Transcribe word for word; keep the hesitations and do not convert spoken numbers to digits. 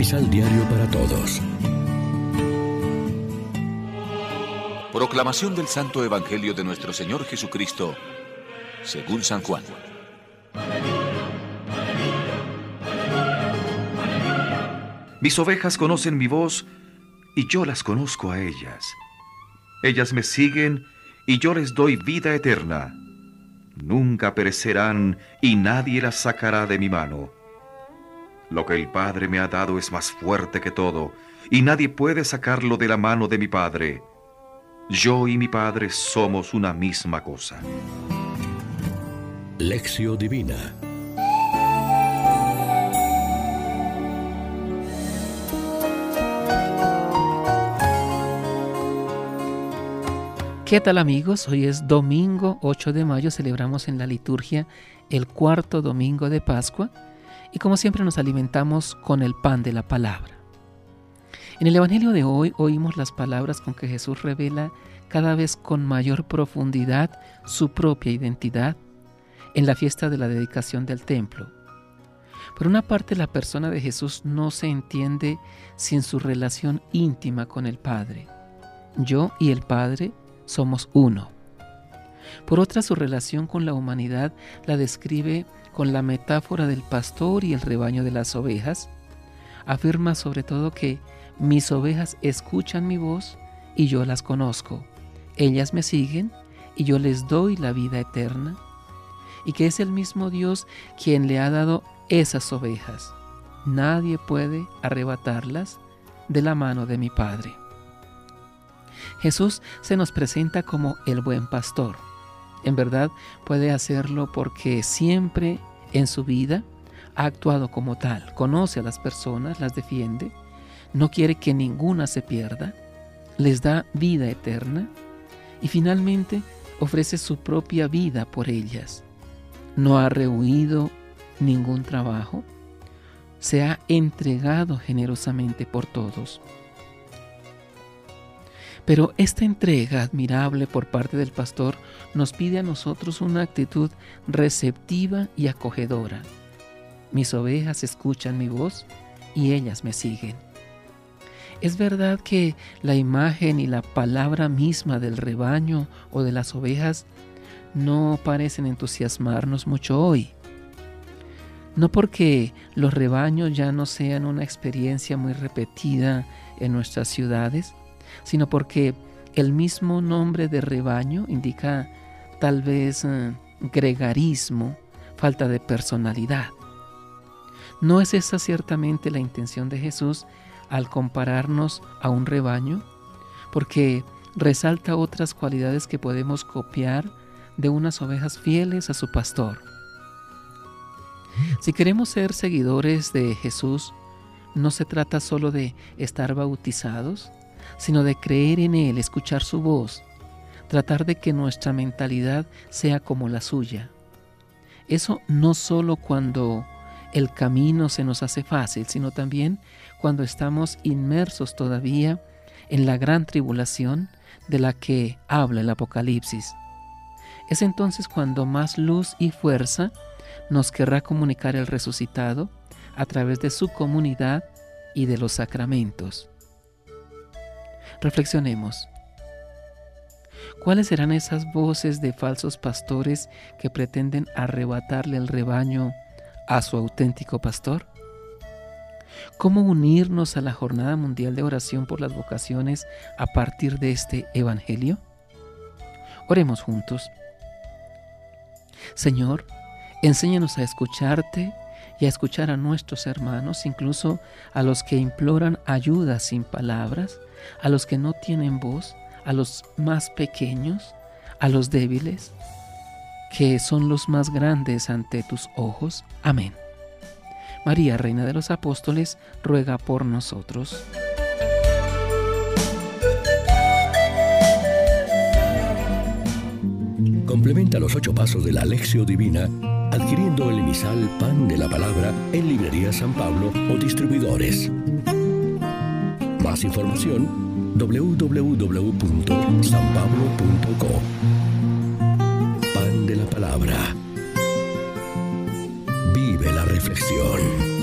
Misal diario para todos. Proclamación del Santo Evangelio de nuestro Señor Jesucristo, según San Juan. Mis ovejas conocen mi voz, y yo las conozco a ellas. Ellas me siguen, y yo les doy vida eterna. Nunca perecerán, y nadie las sacará de mi mano. Lo que el Padre me ha dado es más fuerte que todo, y nadie puede sacarlo de la mano de mi Padre. Yo y mi Padre somos una misma cosa. Lectio divina. ¿Qué tal, amigos? Hoy es domingo ocho de mayo, celebramos en la liturgia el cuarto domingo de Pascua y como siempre nos alimentamos con el pan de la palabra. En el Evangelio de hoy oímos las palabras con que Jesús revela cada vez con mayor profundidad su propia identidad en la fiesta de la dedicación del templo. Por una parte, la persona de Jesús no se entiende sin su relación íntima con el Padre. Yo y el Padre somos uno. Por otra, su relación con la humanidad la describe con la metáfora del pastor y el rebaño de las ovejas. Afirma sobre todo que mis ovejas escuchan mi voz y yo las conozco. Ellas me siguen y yo les doy la vida eterna. Y que es el mismo Dios quien le ha dado esas ovejas. Nadie puede arrebatarlas de la mano de mi Padre. Jesús se nos presenta como el buen pastor. En verdad puede hacerlo porque siempre en su vida ha actuado como tal. Conoce a las personas, las defiende, no quiere que ninguna se pierda, les da vida eterna y finalmente ofrece su propia vida por ellas. No ha rehuido ningún trabajo, se ha entregado generosamente por todos. Pero esta entrega admirable por parte del pastor nos pide a nosotros una actitud receptiva y acogedora. Mis ovejas escuchan mi voz y ellas me siguen. Es verdad que la imagen y la palabra misma del rebaño o de las ovejas no parecen entusiasmarnos mucho hoy. No porque los rebaños ya no sean una experiencia muy repetida en nuestras ciudades, sino porque el mismo nombre de rebaño indica tal vez eh, gregarismo, falta de personalidad. No es esa ciertamente la intención de Jesús al compararnos a un rebaño, porque resalta otras cualidades que podemos copiar de unas ovejas fieles a su pastor. Si queremos ser seguidores de Jesús, no se trata solo de estar bautizados, sino de creer en Él, escuchar su voz, tratar de que nuestra mentalidad sea como la suya. Eso no solo cuando el camino se nos hace fácil, sino también cuando estamos inmersos todavía en la gran tribulación de la que habla el Apocalipsis. Es entonces cuando más luz y fuerza nos querrá comunicar el resucitado a través de su comunidad y de los sacramentos. Reflexionemos. ¿Cuáles serán esas voces de falsos pastores que pretenden arrebatarle el rebaño a su auténtico pastor? ¿Cómo unirnos a la Jornada Mundial de Oración por las Vocaciones a partir de este Evangelio? Oremos juntos. Señor, enséñanos a escucharte y a escuchar a nuestros hermanos, incluso a los que imploran ayuda sin palabras, a los que no tienen voz, a los más pequeños, a los débiles, que son los más grandes ante tus ojos. Amén. María, Reina de los Apóstoles, ruega por nosotros. Complementa los ocho pasos de la Lectio divina adquiriendo el emisal Pan de la Palabra en librería San Pablo o distribuidores. Más información, doble u doble u doble u punto san pablo punto co. Pan de la Palabra. Vive la reflexión.